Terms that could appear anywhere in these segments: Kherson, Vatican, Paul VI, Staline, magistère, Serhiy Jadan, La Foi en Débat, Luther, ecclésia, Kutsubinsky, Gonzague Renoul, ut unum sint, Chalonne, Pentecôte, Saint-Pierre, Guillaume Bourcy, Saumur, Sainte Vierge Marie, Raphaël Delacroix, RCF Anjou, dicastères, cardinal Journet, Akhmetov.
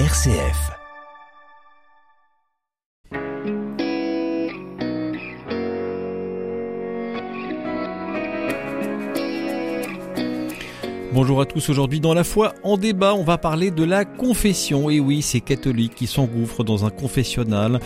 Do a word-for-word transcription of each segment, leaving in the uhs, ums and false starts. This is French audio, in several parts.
R C F. Bonjour à tous, aujourd'hui dans La Foi en Débat, on va parler de la confession. Et oui, ces catholiques qui s'engouffrent dans un confessionnal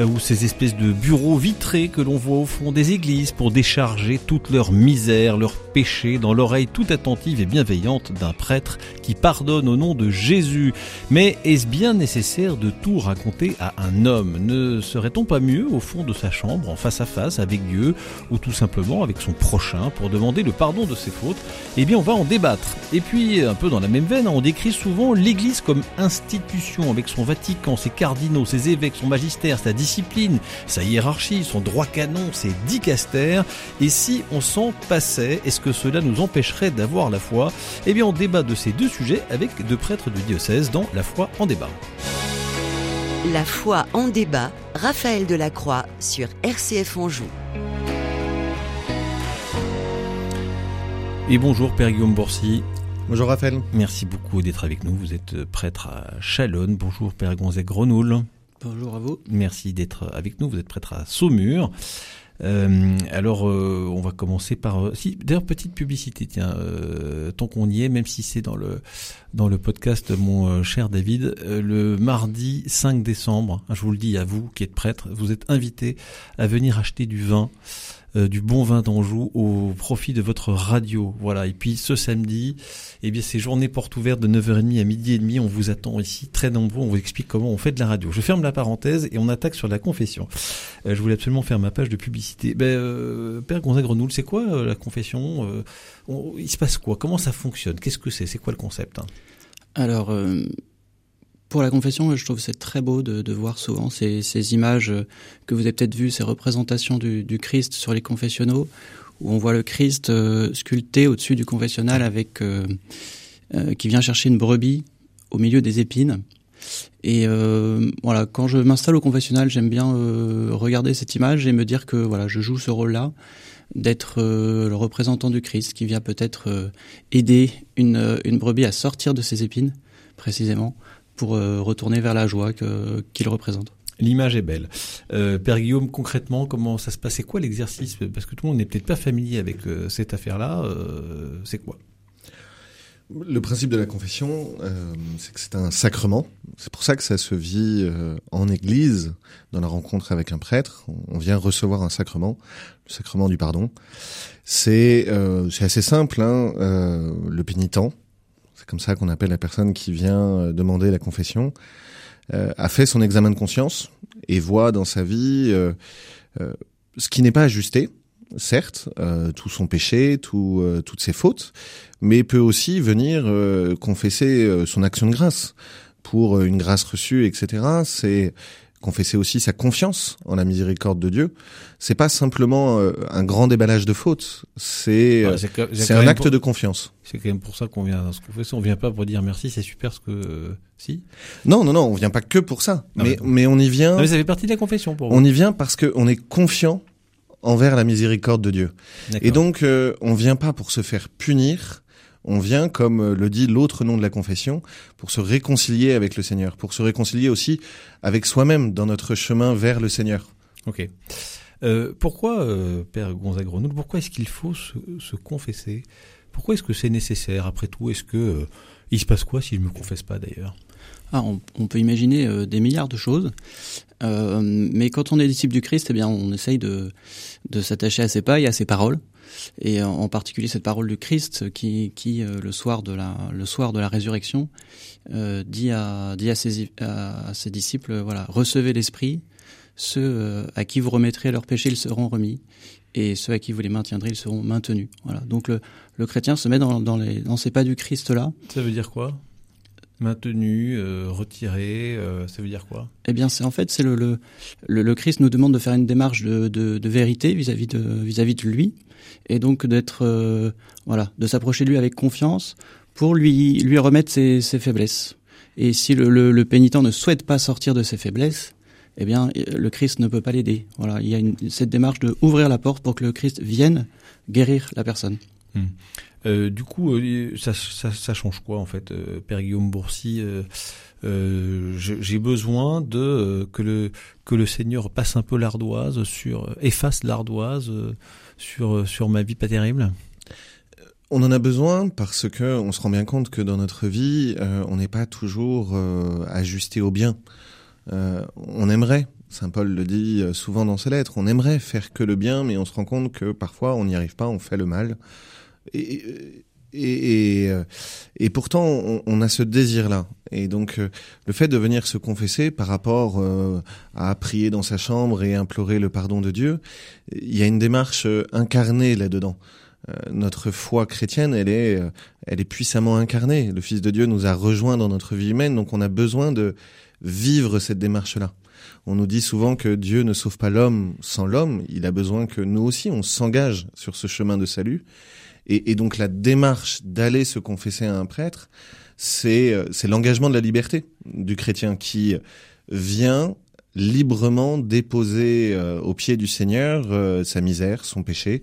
ou ces espèces de bureaux vitrés que l'on voit au fond des églises pour décharger toute leur misère, leur péché dans l'oreille tout attentive et bienveillante d'un prêtre qui pardonne au nom de Jésus. Mais est-ce bien nécessaire de tout raconter à un homme? Ne serait-on pas mieux au fond de sa chambre, en face à face, avec Dieu ou tout simplement avec son prochain pour demander le pardon de ses fautes? Eh bien, on va en débattre. Et puis, un peu dans la même veine, on décrit souvent l'Église comme institution, avec son Vatican, ses cardinaux, ses évêques, son magistère, sa discipline, sa hiérarchie, son droit canon, ses dicastères. Et si on s'en passait, est-ce que cela nous empêcherait d'avoir la foi? Eh bien, on débat de ces deux sujets avec deux prêtres du diocèse dans La Foi en Débat. La Foi en Débat, Raphaël Delacroix sur R C F Anjou. Et bonjour Père Guillaume Bourcy. Bonjour Raphaël. Merci beaucoup d'être avec nous. Vous êtes prêtre à Chalonne. Bonjour Père Gonzague Renoul. Bonjour à vous. Merci d'être avec nous. Vous êtes prêtre à Saumur. Euh, alors, euh, on va commencer par... Euh, si, d'ailleurs, petite publicité, tiens, euh, tant qu'on y est, même si c'est dans le, dans le podcast, mon euh, cher David, euh, le mardi cinq décembre, hein, je vous le dis à vous qui êtes prêtre, vous êtes invité à venir acheter du vin, euh, du bon vin d'Anjou au profit de votre radio. Voilà. Et puis, ce samedi, eh bien, c'est journée porte ouverte de neuf heures trente à midi et demi. On vous attend ici, très nombreux. On vous explique comment on fait de la radio. Je ferme la parenthèse et on attaque sur la confession. Euh, je voulais absolument faire ma page de publicité. Ben, euh, Père Gonzague Renoul, c'est quoi euh, la confession? euh, on, Il se passe quoi? Comment ça fonctionne? Qu'est-ce que c'est? C'est quoi le concept, hein? Alors, euh, pour la confession, je trouve que c'est très beau de, de voir souvent ces, ces images que vous avez peut-être vues, ces représentations du, du Christ sur les confessionnaux, où on voit le Christ euh, sculpté au-dessus du confessionnal avec, euh, euh, qui vient chercher une brebis au milieu des épines. Et euh, voilà, quand je m'installe au confessionnal, j'aime bien euh, regarder cette image et me dire que voilà, je joue ce rôle-là, d'être euh, le représentant du Christ qui vient peut-être euh, aider une, une brebis à sortir de ses épines, précisément, pour euh, retourner vers la joie que, qu'il représente. L'image est belle. Euh, Père Guillaume, concrètement, comment ça se passe? C'est quoi l'exercice? Parce que tout le monde n'est peut-être pas familier avec euh, cette affaire-là. Euh, c'est quoi? Le principe de la confession, euh, c'est que c'est un sacrement. C'est pour ça que ça se vit euh, en église, dans la rencontre avec un prêtre. On vient recevoir un sacrement, le sacrement du pardon. C'est, euh, c'est assez simple, hein, euh, le pénitent, c'est comme ça qu'on appelle la personne qui vient demander la confession, euh, a fait son examen de conscience et voit dans sa vie euh, euh, ce qui n'est pas ajusté. Certes, euh, tout son péché, tout, euh, toutes ses fautes, mais peut aussi venir euh, confesser euh, son action de grâce pour euh, une grâce reçue, et cetera. C'est confesser aussi sa confiance en la miséricorde de Dieu. C'est pas simplement euh, un grand déballage de fautes, c'est, voilà, c'est, c'est, c'est un acte pour... de confiance. C'est quand même pour ça qu'on vient se confesser. On vient pas pour dire merci, c'est super ce que... Euh, si Non, non, non, on vient pas que pour ça. Non, mais, mais, mais on y vient... Non, mais ça fait partie de la confession pour vous. On y vient parce qu'on est confiant envers la miséricorde de Dieu. D'accord. Et donc, euh, on vient pas pour se faire punir, on vient, comme le dit l'autre nom de la confession, pour se réconcilier avec le Seigneur, pour se réconcilier aussi avec soi-même dans notre chemin vers le Seigneur. Ok. Euh, pourquoi, euh, Père Gonzague Renoul, pourquoi est-ce qu'il faut se, se confesser? Pourquoi est-ce que c'est nécessaire? Après tout, est-ce que euh, il se passe quoi si je me confesse pas d'ailleurs? Ah, on, on peut imaginer euh, des milliards de choses, euh, mais quand on est disciple du Christ, eh bien, on essaye de, de s'attacher à ses pas et à ses paroles, et en, en particulier cette parole du Christ qui, qui euh, le soir de la, le soir de la résurrection, euh, dit à, dit à ses, à, à ses disciples, voilà, recevez l'Esprit, ceux euh, à qui vous remettrez leurs péchés, ils seront remis, et ceux à qui vous les maintiendrez, ils seront maintenus. Voilà. Donc le, le chrétien se met dans, dans les, dans ces pas du Christ là. Ça veut dire quoi? Maintenu, euh, retiré, euh, ça veut dire quoi? Eh bien, c'est en fait, c'est le, le le le Christ nous demande de faire une démarche de de, de vérité vis-à-vis de vis-à-vis de lui, et donc d'être euh, voilà, de s'approcher de lui avec confiance pour lui lui remettre ses, ses faiblesses. Et si le, le le pénitent ne souhaite pas sortir de ses faiblesses, eh bien, le Christ ne peut pas l'aider. Voilà, il y a une, cette démarche de ouvrir la porte pour que le Christ vienne guérir la personne. Hum. Euh, du coup, euh, ça, ça, ça change quoi en fait, euh, Père Guillaume Bourcy? euh, euh, J'ai besoin de euh, que le que le Seigneur passe un peu l'ardoise sur, efface l'ardoise euh, sur sur ma vie pas terrible. On en a besoin parce que on se rend bien compte que dans notre vie, euh, on n'est pas toujours euh, ajusté au bien. Euh, on aimerait. Saint Paul le dit souvent dans ses lettres, on aimerait faire que le bien, mais on se rend compte que parfois on n'y arrive pas, on fait le mal. Et, et, et, et pourtant, on, on a ce désir-là. Et donc, le fait de venir se confesser par rapport euh, à prier dans sa chambre et implorer le pardon de Dieu, il y a une démarche incarnée là-dedans. Euh, notre foi chrétienne, elle est, elle est puissamment incarnée. Le Fils de Dieu nous a rejoints dans notre vie humaine, donc on a besoin de vivre cette démarche-là. On nous dit souvent que Dieu ne sauve pas l'homme sans l'homme. Il a besoin que nous aussi, on s'engage sur ce chemin de salut. Et, et donc la démarche d'aller se confesser à un prêtre, c'est, c'est l'engagement de la liberté du chrétien qui vient librement déposer euh, aux pieds du Seigneur euh, sa misère, son péché.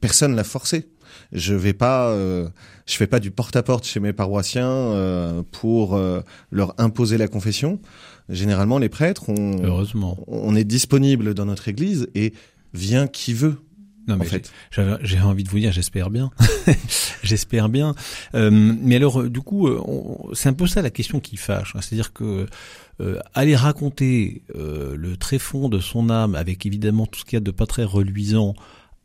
Personne ne l'a forcé. Je vais pas, euh, je fais pas du porte-à-porte chez mes paroissiens euh, pour euh, leur imposer la confession. Généralement, les prêtres, on, heureusement, on est disponible dans notre église et vient qui veut. Non mais en fait, j'ai, j'ai envie de vous dire, j'espère bien, j'espère bien. Euh, mais alors, du coup, on, c'est un peu ça la question qui fâche. Hein, c'est-à-dire que euh, aller raconter euh, le tréfonds de son âme, avec évidemment tout ce qu'il y a de pas très reluisant,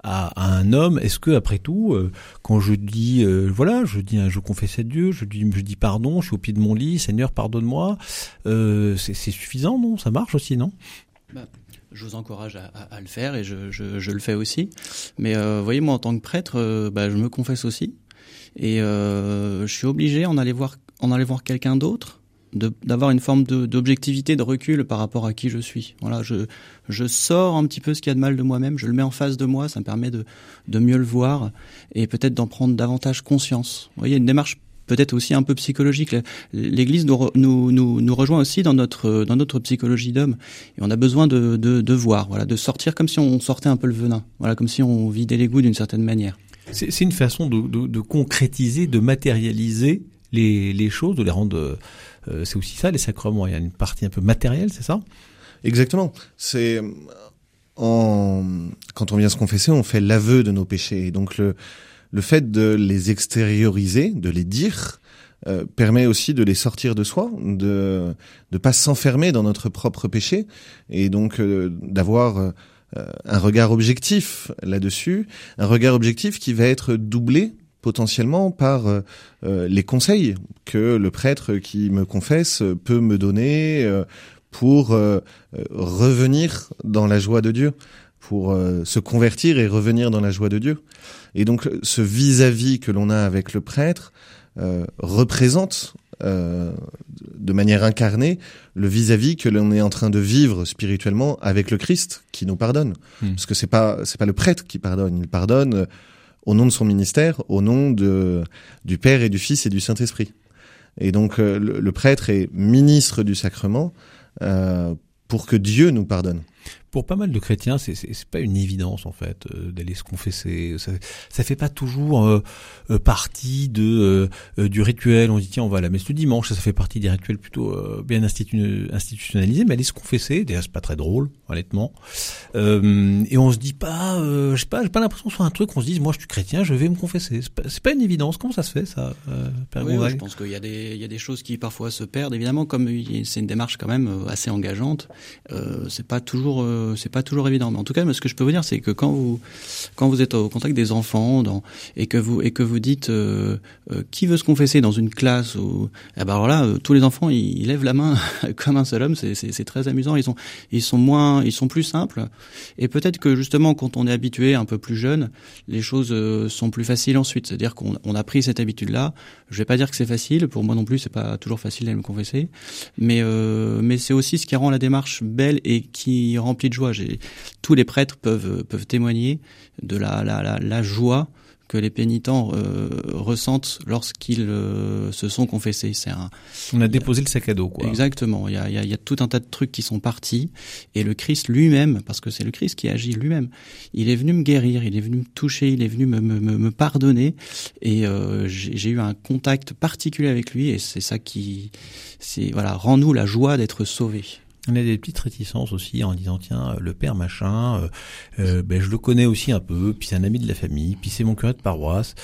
à un homme, est-ce que après tout, euh, quand je dis, euh, voilà, je dis, je confesse à Dieu, je dis, je dis pardon, je suis au pied de mon lit, Seigneur, pardonne-moi, euh, c'est, c'est suffisant, non? Ça marche aussi, non? Bah, je vous encourage à, à, à le faire et je, je, je le fais aussi. Mais euh, voyez, moi, en tant que prêtre, euh, bah, je me confesse aussi et euh, je suis obligé en aller voir, en aller voir quelqu'un d'autre. De, d'avoir une forme de, d'objectivité, de recul par rapport à qui je suis. Voilà, je, je sors un petit peu ce qu'il y a de mal de moi-même, je le mets en face de moi, ça me permet de, de mieux le voir et peut-être d'en prendre davantage conscience. Vous voyez, une démarche peut-être aussi un peu psychologique. L'Église nous, nous, nous, nous rejoint aussi dans notre, dans notre psychologie d'homme. Et on a besoin de, de, de voir, voilà, de sortir comme si on sortait un peu le venin, voilà, comme si on vidait l'égout d'une certaine manière. C'est, c'est une façon de, de, de concrétiser, de matérialiser les, les choses, de les rendre... Euh, c'est aussi ça, les sacrements. Il y a une partie un peu matérielle, c'est ça? Exactement. C'est en... Quand on vient se confesser, on fait l'aveu de nos péchés. Et donc le, le fait de les extérioriser, de les dire, euh, permet aussi de les sortir de soi, de ne pas s'enfermer dans notre propre péché, et donc euh, d'avoir... Euh, un regard objectif là-dessus, un regard objectif qui va être doublé potentiellement par euh, les conseils que le prêtre qui me confesse peut me donner euh, pour euh, revenir dans la joie de Dieu, pour euh, se convertir et revenir dans la joie de Dieu. Et donc ce vis-à-vis que l'on a avec le prêtre euh, représente euh, de manière incarnée le vis-à-vis que l'on est en train de vivre spirituellement avec le Christ qui nous pardonne. Mmh. Parce que c'est pas, c'est pas le prêtre qui pardonne, il pardonne au nom de son ministère, au nom de, du Père et du Fils et du Saint-Esprit. Et donc euh, le, le prêtre est ministre du sacrement euh, pour que Dieu nous pardonne. Pour pas mal de chrétiens, c'est, c'est, c'est pas une évidence en fait euh, d'aller se confesser. Ça, ça fait pas toujours euh, euh, partie de euh, du rituel. On dit tiens, on va à la messe le dimanche. Ça, ça fait partie des rituels plutôt euh, bien institu- institutionnalisés. Mais aller se confesser, déjà c'est pas très drôle, honnêtement. Euh, et on se dit pas, euh, je sais pas, j'ai pas l'impression que ce soit un truc. On se dit moi je suis chrétien, je vais me confesser. C'est pas, c'est pas une évidence. Comment ça se fait ça, euh, Père Gonzague? Oui, je pense qu'il y a des il y a des choses qui parfois se perdent. Évidemment, comme c'est une démarche quand même assez engageante, euh, c'est pas toujours euh, c'est pas toujours évident, mais en tout cas, ce que je peux vous dire, c'est que quand vous quand vous êtes au contact des enfants dans, et que vous et que vous dites euh, euh, qui veut se confesser dans une classe, ou, eh ben alors là, euh, tous les enfants ils, ils lèvent la main comme un seul homme, c'est, c'est, c'est très amusant. Ils sont ils sont moins ils sont plus simples. Et peut-être que justement, quand on est habitué un peu plus jeune, les choses euh, sont plus faciles ensuite. C'est-à-dire qu'on on a pris cette habitude-là. Je vais pas dire que c'est facile pour moi non plus. C'est pas toujours facile d'aller me confesser, mais euh, mais c'est aussi ce qui rend la démarche belle et qui remplit de joie. J'ai, tous les prêtres peuvent, peuvent témoigner de la, la, la, la joie que les pénitents euh, ressentent lorsqu'ils euh, se sont confessés. C'est un... On a, a déposé le sac à dos, quoi. Exactement. Il y a, y a, y a tout un tas de trucs qui sont partis. Et le Christ lui-même, parce que c'est le Christ qui agit lui-même, il est venu me guérir, il est venu me toucher, il est venu me, me, me pardonner. Et euh, j'ai, j'ai eu un contact particulier avec lui. Et c'est ça qui, c'est voilà, rend-nous la joie d'être sauvés. On a des petites réticences aussi en disant tiens le père machin euh, ben je le connais aussi un peu, puis c'est un ami de la famille, puis c'est mon curé de paroisse.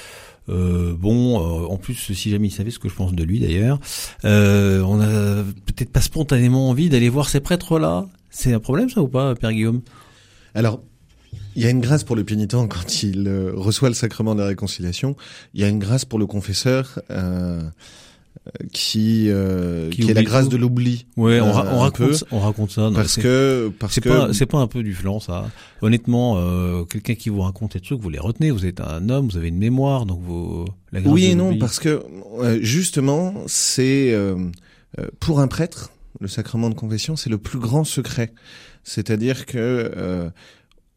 Euh, bon, euh, en plus, si jamais il savait ce que je pense de lui d'ailleurs, euh, on a peut-être pas spontanément envie d'aller voir ces prêtres là. C'est un problème ça ou pas, père Guillaume ? Alors, il y a une grâce pour le pénitent quand il euh, reçoit le sacrement de la réconciliation. Il y a une grâce pour le confesseur. Euh... Qui, euh, qui qui est la grâce de l'oubli. Ouais, on, ra- on raconte, ça, on raconte ça. Non, parce c'est, que, parce c'est que, pas, c'est pas un peu du flan, ça. Honnêtement, euh, quelqu'un qui vous raconte des trucs, vous les retenez. Vous êtes un homme, vous avez une mémoire, donc vous. La grâce oui et de non, l'oubli. Parce que euh, justement, c'est euh, pour un prêtre, le sacrement de confession, c'est le plus grand secret. C'est-à-dire que. Euh,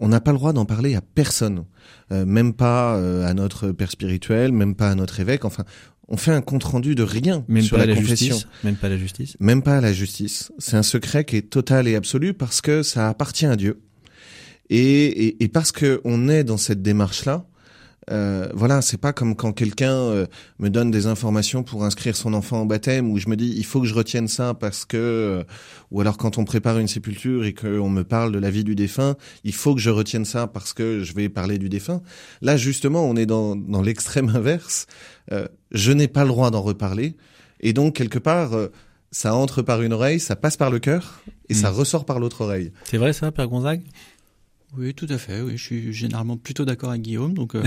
On n'a pas le droit d'en parler à personne, euh, même pas euh, à notre père spirituel, même pas à notre évêque. Enfin, on fait un compte-rendu de rien même sur la, la confession. Justice. Même pas à la justice. Même pas à la justice. C'est un secret qui est total et absolu parce que ça appartient à Dieu. Et, et, et parce que on est dans cette démarche-là, euh, voilà, c'est pas comme quand quelqu'un euh, me donne des informations pour inscrire son enfant au baptême où je me dis il faut que je retienne ça parce que euh, ou alors quand on prépare une sépulture et qu'on me parle de la vie du défunt, il faut que je retienne ça parce que je vais parler du défunt. Là justement, on est dans dans l'extrême inverse. Euh, je n'ai pas le droit d'en reparler et donc quelque part euh, ça entre par une oreille, ça passe par le cœur et mmh. ça ressort par l'autre oreille. C'est vrai ça, père Gonzague ? Oui, tout à fait. Oui, je suis généralement plutôt d'accord avec Guillaume. Donc, euh...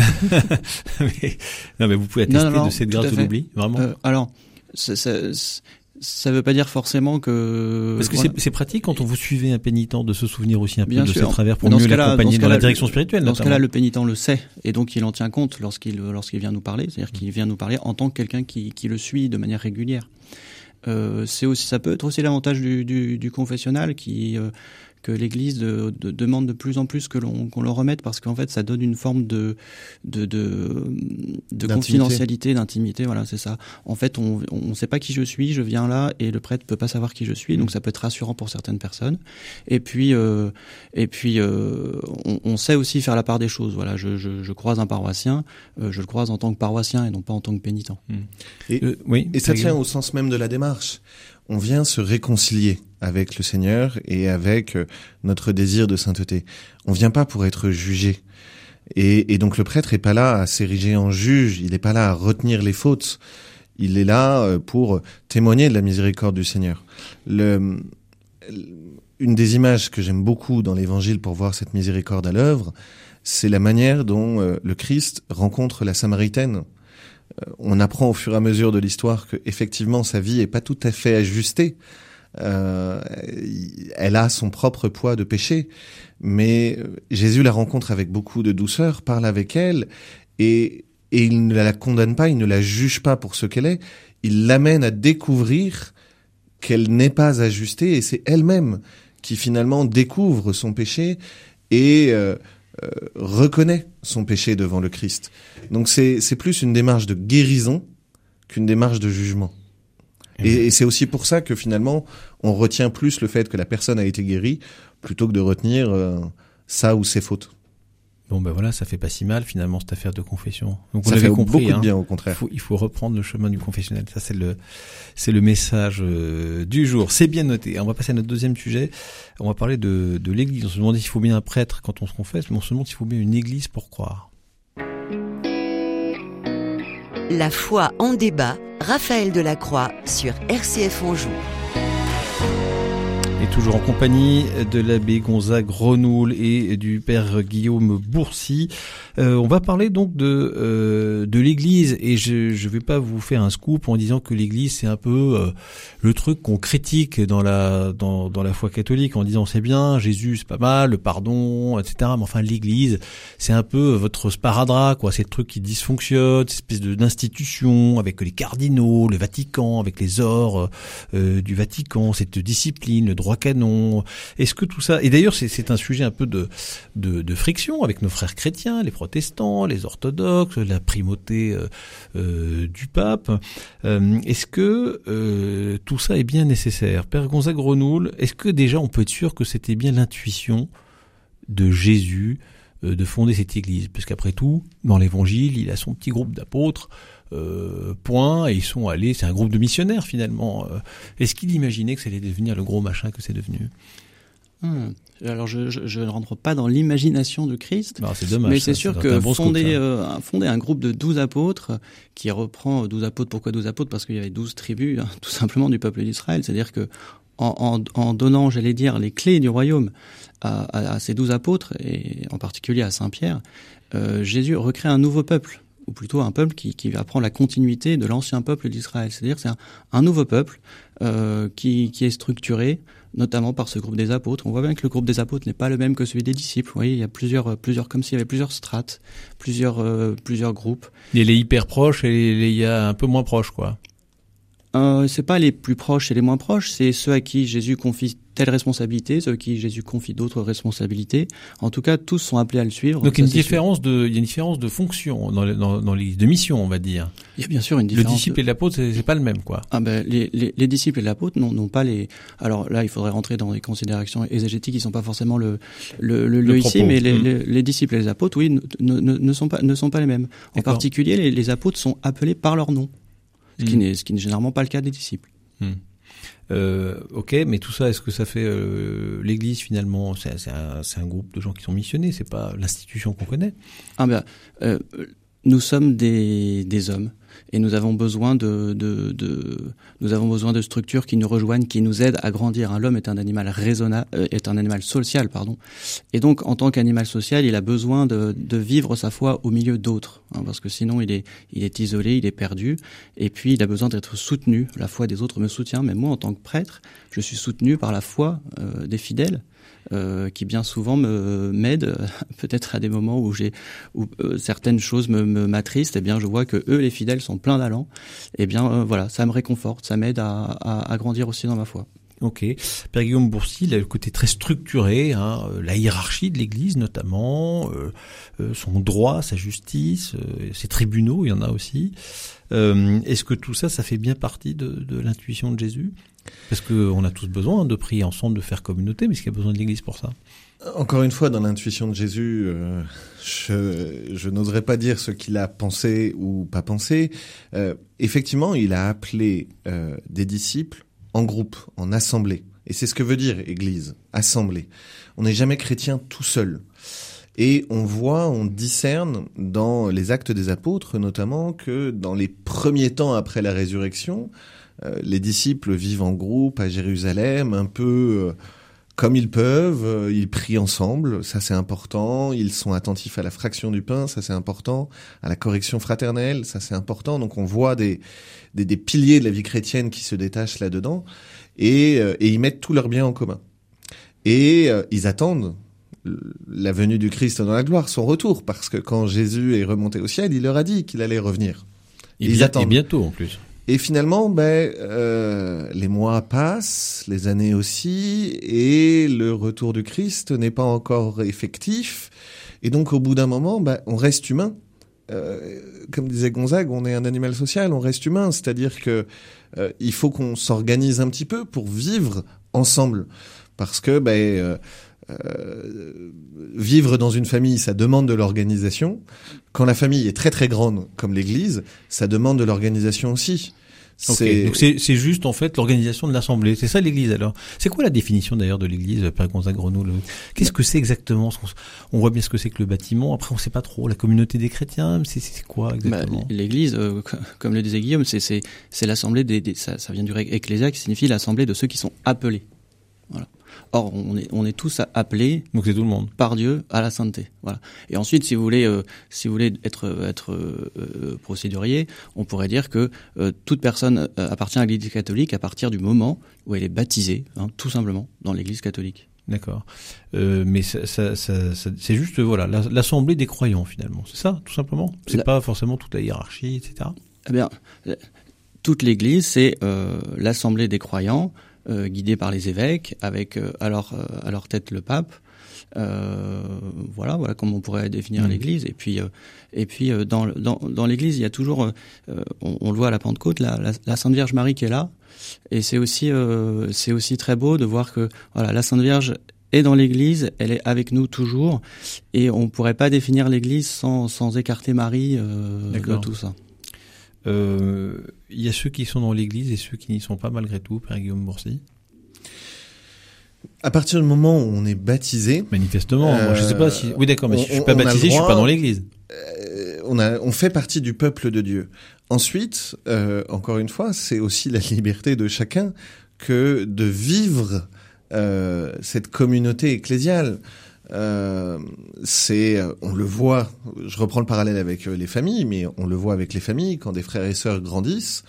mais, non, mais vous pouvez attester non, non, non, de cette grâce de l'oubli, vraiment. Euh, alors, ça, ça, ça veut pas dire forcément que. Parce que voilà. c'est, c'est pratique quand on vous suivez un pénitent de se souvenir aussi un peu bien de sûr. Ses travers pour dans mieux l'accompagner dans, dans la direction spirituelle. Dans notamment. Ce cas-là, le pénitent le sait et donc il en tient compte lorsqu'il lorsqu'il vient nous parler, c'est-à-dire qu'il vient nous parler en tant que quelqu'un qui qui le suit de manière régulière. Euh, c'est aussi, ça peut être aussi l'avantage du du, du confessionnal qui. Euh, que l'Église de, de, demande de plus en plus que l'on, qu'on le remette parce qu'en fait ça donne une forme de, de, de, de confidentialité, d'intimité, voilà c'est ça. En fait on ne sait pas qui je suis, je viens là et le prêtre peut pas savoir qui je suis, donc ça peut être rassurant pour certaines personnes. Et puis, euh, et puis euh, on, on sait aussi faire la part des choses, voilà, je, je, je croise un paroissien, euh, je le croise en tant que paroissien et non pas en tant que pénitent. Et, euh, oui, et ça tient au sens même de la démarche. On vient se réconcilier avec le Seigneur et avec notre désir de sainteté. On vient pas pour être jugé. Et, et donc le prêtre est pas là à s'ériger en juge, il est pas là à retenir les fautes. Il est là pour témoigner de la miséricorde du Seigneur. Le, une des images que j'aime beaucoup dans l'Évangile pour voir cette miséricorde à l'œuvre, c'est la manière dont le Christ rencontre la Samaritaine. On apprend au fur et à mesure de l'histoire que effectivement sa vie est pas tout à fait ajustée. Euh, elle a son propre poids de péché, mais Jésus la rencontre avec beaucoup de douceur, parle avec elle et, et il ne la condamne pas, il ne la juge pas pour ce qu'elle est, il l'amène à découvrir qu'elle n'est pas ajustée et c'est elle-même qui finalement découvre son péché et euh, euh, reconnaît son péché devant le Christ. Donc c'est, c'est plus une démarche de guérison qu'une démarche de jugement. Et, et c'est aussi pour ça que finalement, on retient plus le fait que la personne a été guérie plutôt que de retenir euh, ça ou ses fautes. Bon ben voilà, ça fait pas si mal finalement cette affaire de confession. Donc on ça fait compris, beaucoup hein, de bien au contraire. Il faut, il faut reprendre le chemin du confessionnel. Ça c'est le c'est le message euh, du jour. C'est bien noté. On va passer à notre deuxième sujet. On va parler de de l'Église. On se demandait s'il faut bien un prêtre quand on se confesse, mais on se demande s'il faut bien une Église pour croire. La foi en débat. Raphaël Delacroix sur R C F Anjou. Et toujours en compagnie de l'abbé Gonzague Renoul et du père Guillaume Bourcy. Euh, on va parler donc de euh, de l'Église et je je vais pas vous faire un scoop en disant que l'Église c'est un peu euh, le truc qu'on critique dans la dans dans la foi catholique en disant c'est bien Jésus c'est pas mal le pardon et cetera. Mais enfin l'Église c'est un peu votre sparadrap quoi, c'est le truc qui dysfonctionne, cette espèce de d'institution avec les cardinaux, le Vatican avec les ors euh, du Vatican, cette discipline, le droit droit canon. Est-ce que tout ça... Et d'ailleurs, c'est, c'est un sujet un peu de, de, de friction avec nos frères chrétiens, les protestants, les orthodoxes, la primauté euh, euh, du pape. Euh, est-ce que euh, tout ça est bien nécessaire? Père Gonzague Renoul, est-ce que déjà on peut être sûr que c'était bien l'intuition de Jésus euh, de fonder cette Église? Parce qu'après tout, dans l'Évangile, il a son petit groupe d'apôtres, Euh, point, et ils sont allés, c'est un groupe de missionnaires finalement. Euh, est-ce qu'il imaginait que ça allait devenir le gros machin que c'est devenu? Hum. Alors je, je, je ne rentre pas dans l'imagination de Christ, non, c'est dommage, mais c'est ça, sûr ça que bon fonder, scoop, euh, fonder un groupe de douze apôtres qui reprend douze apôtres, pourquoi douze apôtres? Parce qu'il y avait douze tribus, hein, tout simplement, du peuple d'Israël, c'est-à-dire que En, en, en donnant, j'allais dire, les clés du royaume à, à, à ces douze apôtres, et en particulier à Saint-Pierre, euh, Jésus recrée un nouveau peuple, ou plutôt un peuple qui, qui apprend la continuité de l'ancien peuple d'Israël. C'est-à-dire que c'est un, un nouveau peuple euh, qui, qui est structuré, notamment par ce groupe des apôtres. On voit bien que le groupe des apôtres n'est pas le même que celui des disciples. Vous voyez, il y a plusieurs, plusieurs comme s'il y avait plusieurs strates, plusieurs, euh, plusieurs groupes. Il y a les hyper proches et les, les, il y a un peu moins proches, quoi. Euh, c'est pas les plus proches et les moins proches, c'est ceux à qui Jésus confie telle responsabilité, ceux à qui Jésus confie d'autres responsabilités. En tout cas, tous sont appelés à le suivre. Donc, il y a une différence de, il y a une différence de fonction dans les, dans, dans les, de mission, on va dire. Il y a bien sûr une différence. Le disciple de... et l'apôtre, c'est, c'est pas le même, quoi. Ah ben, les, les, les disciples et l'apôtre n'ont, n'ont pas les, alors là, il faudrait rentrer dans les considérations exégétiques qui sont pas forcément le, le, le, le ici, propos. mais les, mmh. les, les disciples et les apôtres, oui, ne, ne, ne, ne sont pas, ne sont pas les mêmes. En D'accord. particulier, les, les apôtres sont appelés par leur nom. Ce qui, n'est, ce qui n'est généralement pas le cas des disciples. Hum. Euh, ok, mais tout ça, est-ce que ça fait euh, l'Église finalement? c'est, c'est, un, c'est un groupe de gens qui sont missionnés, c'est pas l'institution qu'on connaît. Ah ben, euh, nous sommes des, des hommes et nous avons besoin de, de, de, nous avons besoin de structures qui nous rejoignent, qui nous aident à grandir. L'homme est un animal raisonnable, est un animal social, pardon. Et donc, en tant qu'animal social, il a besoin de, de vivre sa foi au milieu d'autres, hein, parce que sinon, il est, il est isolé, il est perdu. Et puis, il a besoin d'être soutenu. La foi des autres me soutient, mais moi, en tant que prêtre, je suis soutenu par la foi euh, des fidèles. Euh, qui bien souvent me m'aident, euh, peut-être à des moments où j'ai où euh, certaines choses me, me m'attristent, et eh bien je vois que eux, les fidèles, sont pleins d'allants, et eh bien euh, voilà, ça me réconforte, ça m'aide à, à, à grandir aussi dans ma foi. Ok. Père Guillaume Bourcy, il a le côté très structuré, hein, la hiérarchie de l'Église notamment, euh, euh, son droit, sa justice, euh, ses tribunaux, il y en a aussi. Euh, est-ce que tout ça, ça fait bien partie de, de l'intuition de Jésus? Parce qu'on a tous besoin de prier ensemble, de faire communauté, mais est-ce qu'il y a besoin de l'Église pour ça? Encore une fois, dans l'intuition de Jésus, euh, je, je n'oserais pas dire ce qu'il a pensé ou pas pensé. Euh, effectivement, il a appelé euh, des disciples en groupe, en assemblée. Et c'est ce que veut dire Église, assemblée. On n'est jamais chrétien tout seul. Et on voit, on discerne dans les actes des apôtres, notamment, que dans les premiers temps après la résurrection, les disciples vivent en groupe à Jérusalem, un peu comme ils peuvent. Ils prient ensemble, ça c'est important. Ils sont attentifs à la fraction du pain, ça c'est important. À la correction fraternelle, ça c'est important. Donc on voit des, des, des piliers de la vie chrétienne qui se détachent là-dedans. Et, et ils mettent tous leurs biens en commun. Et ils attendent la venue du Christ dans la gloire, son retour. Parce que quand Jésus est remonté au ciel, il leur a dit qu'il allait revenir. Et ils bien, attendent. Et bientôt en plus. Et finalement, ben, euh, les mois passent, les années aussi, et le retour du Christ n'est pas encore effectif. Et donc, au bout d'un moment, ben, on reste humain. Euh, comme disait Gonzague, on est un animal social, on reste humain. C'est-à-dire que euh, il faut qu'on s'organise un petit peu pour vivre ensemble, parce que ben, euh, euh, vivre dans une famille, ça demande de l'organisation. Quand la famille est très très grande, comme l'Église, ça demande de l'organisation aussi. Okay. C'est... Donc c'est, c'est juste en fait l'organisation de l'assemblée. C'est ça l'Église alors. C'est quoi la définition d'ailleurs de l'Église, Père Gonzague Renoul? Qu'est-ce que c'est exactement? On voit bien ce que c'est que le bâtiment. Après on ne sait pas trop. La communauté des chrétiens, c'est, c'est quoi exactement? Bah, l'Église, euh, comme le disait Guillaume, c'est, c'est, c'est l'assemblée des, des ça, ça vient du grec ecclésia qui signifie l'assemblée de ceux qui sont appelés. Voilà. Or, on est, on est tous appelés. Donc c'est tout le monde. Par Dieu à la sainteté. Voilà. Et ensuite, si vous voulez, euh, si vous voulez être, être euh, euh, procédurier, on pourrait dire que euh, toute personne euh, appartient à l'Église catholique à partir du moment où elle est baptisée, hein, tout simplement, dans l'Église catholique. D'accord. Euh, mais ça, ça, ça, ça, c'est juste voilà, la, l'assemblée des croyants finalement. C'est ça, tout simplement. C'est la... pas forcément toute la hiérarchie, et cetera. Eh bien, toute l'Église, c'est euh, l'assemblée des croyants. euh, guidés par les évêques, avec euh, à, leur, euh, à leur tête le pape. Euh, voilà, voilà comment on pourrait définir mmh. l'Église. Et puis, euh, et puis euh, dans, dans, dans l'Église, il y a toujours, euh, on, on le voit à la Pentecôte, la, la, la Sainte Vierge Marie qui est là. Et c'est aussi, euh, c'est aussi très beau de voir que voilà, la Sainte Vierge est dans l'Église, elle est avec nous toujours. Et on ne pourrait pas définir l'Église sans, sans écarter Marie euh, de tout ça. Il euh, y a ceux qui sont dans l'Église et ceux qui n'y sont pas malgré tout, Père Guillaume Bourcy. À partir du moment où on est baptisé... Manifestement, euh, moi, je sais pas si... Oui, d'accord, mais on, si je suis pas baptisé, droit, je suis pas dans l'Église. Euh, on, a, on fait partie du peuple de Dieu. Ensuite, euh, encore une fois, c'est aussi la liberté de chacun que de vivre euh, cette communauté ecclésiale. Euh, c'est, on le voit, je reprends le parallèle avec les familles, mais on le voit avec les familles, quand des frères et sœurs grandissent,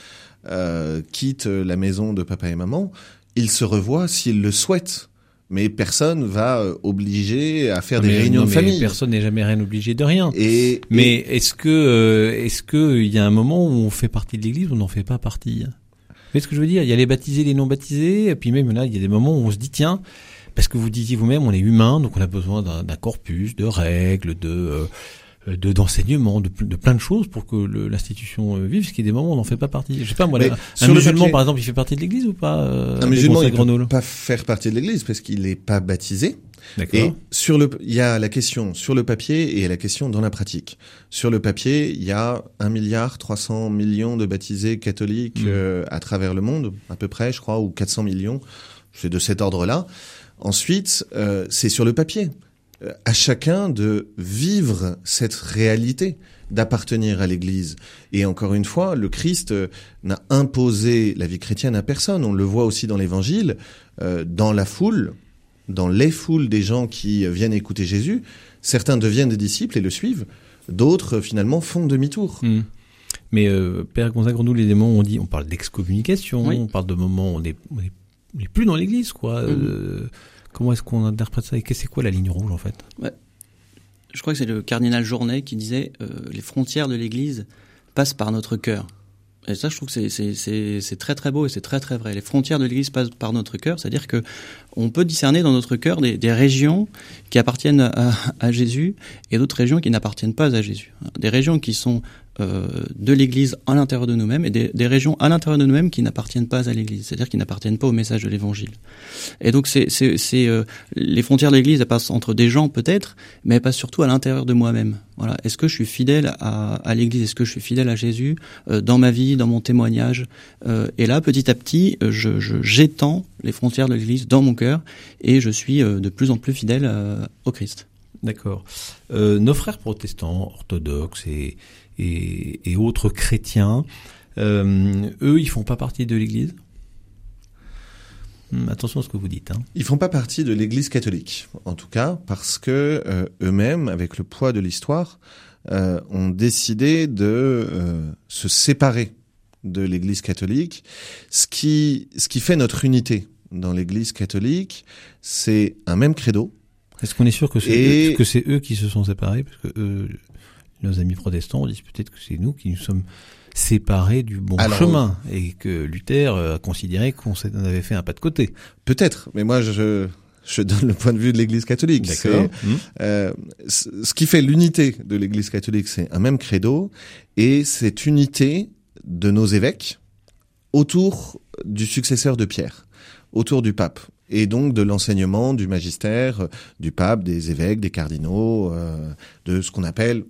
euh, quittent la maison de papa et maman... Ils se revoient s'ils le souhaitent, mais personne va obliger à faire mais des réunions non, de famille. Personne n'est jamais rien obligé de rien. Et, mais et... est-ce que est-ce que il y a un moment où on fait partie de l'Église ou on n'en fait pas partie ? Vous voyez ce que je veux dire ? Il y a les baptisés, les non baptisés, et puis même là, il y a des moments où on se dit tiens. Parce que vous disiez vous-même, on est humain, donc on a besoin d'un, d'un corpus, de règles, de euh, de d'enseignement, de, de plein de choses pour que le, l'institution vive. Parce qu'il y a des moments où on n'en fait pas partie. Je sais pas moi. Là, un musulman, papier... par exemple, il fait partie de l'Église ou pas euh, Un musulman, il ne peut pas faire partie de l'Église parce qu'il n'est pas baptisé. D'accord. Et sur le, il y a la question sur le papier et la question dans la pratique. Sur le papier, il y a un milliard trois cents millions de baptisés catholiques mmh. euh, à travers le monde, à peu près, je crois, ou quatre cents millions. C'est de cet ordre-là. Ensuite, euh, c'est sur le papier. Euh, à chacun de vivre cette réalité, d'appartenir à l'Église. Et encore une fois, le Christ euh, n'a imposé la vie chrétienne à personne. On le voit aussi dans l'Évangile, euh, dans la foule, dans les foules des gens qui euh, viennent écouter Jésus. Certains deviennent des disciples et le suivent. D'autres, euh, finalement, font demi-tour. Mmh. Mais euh, Père Gonzague Renoul, les démons, on dit, on parle d'excommunication, oui. On parle de moments où on est... On est On n'est plus dans l'Église, quoi. Mmh. Euh, comment est-ce qu'on interprète ça ? Et c'est quoi la ligne rouge, en fait ? Ouais. Je crois que c'est le cardinal Journet qui disait euh, « Les frontières de l'Église passent par notre cœur ». Et ça, je trouve que c'est, c'est, c'est, c'est très très beau et c'est très très vrai. Les frontières de l'Église passent par notre cœur, c'est-à-dire que on peut discerner dans notre cœur des, des régions qui appartiennent à, à Jésus et d'autres régions qui n'appartiennent pas à Jésus. Des régions qui sont euh, de l'Église à l'intérieur de nous-mêmes et des, des régions à l'intérieur de nous-mêmes qui n'appartiennent pas à l'Église, c'est-à-dire qui n'appartiennent pas au message de l'Évangile. Et donc, c'est, c'est, c'est euh, les frontières de l'Église, elles passent entre des gens peut-être, mais elles passent surtout à l'intérieur de moi-même. Voilà. Est-ce que je suis fidèle à, à l'Église ? Est-ce que je suis fidèle à Jésus euh, dans ma vie, dans mon témoignage ? euh, Et là, petit à petit, je, je, j'étends les frontières de l'Église dans mon cœur et je suis euh, de plus en plus fidèle euh, au Christ. D'accord. Euh, nos frères protestants, orthodoxes et, et, et autres chrétiens, euh, eux, ils font pas partie de l'Église ? Attention à ce que vous dites. Hein. Ils font pas partie de l'Église catholique, en tout cas, parce que euh, eux-mêmes, avec le poids de l'histoire, euh, ont décidé de euh, se séparer de l'Église catholique. Ce qui, ce qui fait notre unité dans l'Église catholique, c'est un même credo. Est-ce qu'on est sûr que c'est, et... eux, que c'est eux qui se sont séparés ? Parce que euh, nos amis protestants disent peut-être que c'est nous qui nous sommes séparés du bon Alors, chemin et que Luther a considéré qu'on avait fait un pas de côté. Peut-être, mais moi je, je donne le point de vue de l'Église catholique. D'accord. C'est, mmh. euh, ce qui fait l'unité de l'Église catholique, c'est un même credo et cette unité de nos évêques autour du successeur de Pierre, autour du pape. Et donc de l'enseignement, du magistère, du pape, des évêques, des cardinaux, euh, de ce qu'on appelle...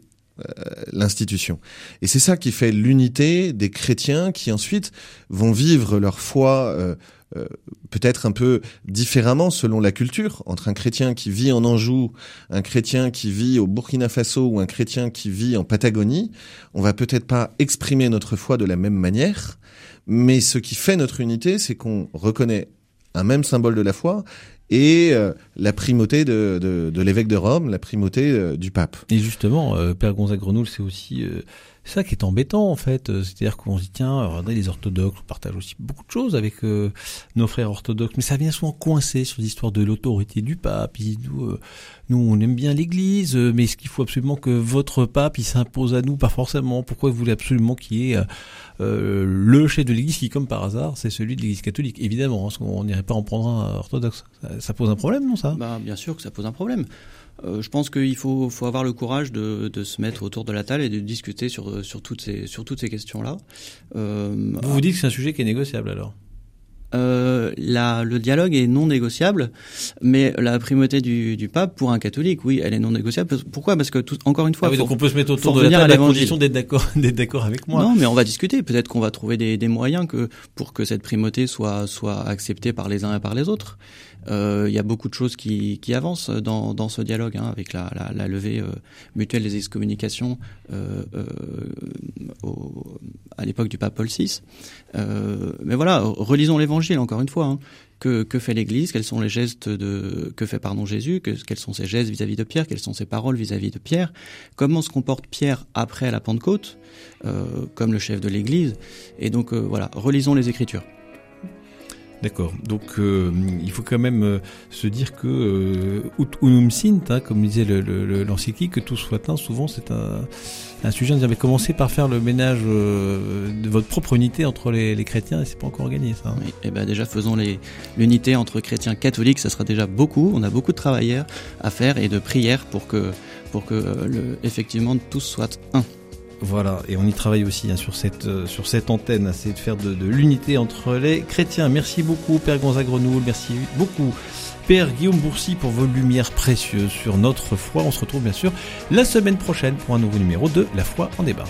l'institution. Et c'est ça qui fait l'unité des chrétiens qui ensuite vont vivre leur foi euh, euh, peut-être un peu différemment selon la culture, entre un chrétien qui vit en Anjou, un chrétien qui vit au Burkina Faso ou un chrétien qui vit en Patagonie. On va peut-être pas exprimer notre foi de la même manière, mais ce qui fait notre unité, c'est qu'on reconnaît un même symbole de la foi et euh, la primauté de, de, de l'évêque de Rome, la primauté euh, du pape. Et justement, euh, Père Gonzague Renoul, c'est aussi euh, ça qui est embêtant en fait. C'est-à-dire qu'on se dit, tiens, regardez les orthodoxes, on partage aussi beaucoup de choses avec euh, nos frères orthodoxes, mais ça vient souvent coincer sur l'histoire de l'autorité du pape. Ils disent, nous, euh, nous on aime bien l'Église, euh, mais est-ce qu'il faut absolument que votre pape il s'impose à nous? Pas forcément. Pourquoi vous voulez absolument qu'il y ait euh, euh, le chef de l'Église qui, comme par hasard, c'est celui de l'Église catholique? Évidemment, hein, parce qu'on n'irait pas en prendre un orthodoxe. Ça, ça pose un problème, non ça? Bah, bien sûr que ça pose un problème. Euh, je pense qu'il faut, faut avoir le courage de, de se mettre autour de la table et de discuter sur, sur, toutes, ces, sur toutes ces questions-là. Euh, vous ah, vous dites que c'est un sujet qui est négociable alors? Euh, la, le dialogue est non négociable, mais la primauté du, du pape pour un catholique, oui, elle est non négociable. Pourquoi? Parce que tout, encore une fois, ah oui, faut, donc on peut se mettre autour de la table à la condition d'être d'accord, d'être d'accord avec moi. Non, mais on va discuter. Peut-être qu'on va trouver des, des moyens que pour que cette primauté soit soit acceptée par les uns et par les autres. Il euh, y a beaucoup de choses qui, qui avancent dans, dans ce dialogue, hein, avec la, la, la levée euh, mutuelle des excommunications euh, euh, au, à l'époque du pape Paul six. Euh, mais voilà, relisons l'Évangile encore une fois. Hein. Que, que fait l'Église? Quels sont les gestes de que fait pardon Jésus? Que, quels sont ses gestes vis-à-vis de Pierre? Quelles sont ses paroles vis-à-vis de Pierre? Comment se comporte Pierre après la Pentecôte euh, comme le chef de l'Église? Et donc euh, voilà, relisons les Écritures. D'accord. Donc, euh, il faut quand même euh, se dire que euh, ut unum sint, hein, comme disait le, le, l'encyclique, que tout soit un. Souvent, c'est un, un sujet. On disait, mais commencez par faire le ménage euh, de votre propre unité entre les, les chrétiens, et c'est pas encore gagné, ça. Hein. Oui. Eh ben, déjà, faisons les, l'unité entre chrétiens catholiques. Ça sera déjà beaucoup. On a beaucoup de travail à faire et de prières pour que, pour que euh, le, effectivement, tous soient un. Voilà, et on y travaille aussi hein, sur cette euh, sur cette antenne, hein, c'est de faire de, de l'unité entre les chrétiens. Merci beaucoup Père Gonzague Renoul, merci beaucoup Père Guillaume Bourcy pour vos lumières précieuses sur notre foi. On se retrouve bien sûr la semaine prochaine pour un nouveau numéro de La Foi en Débat.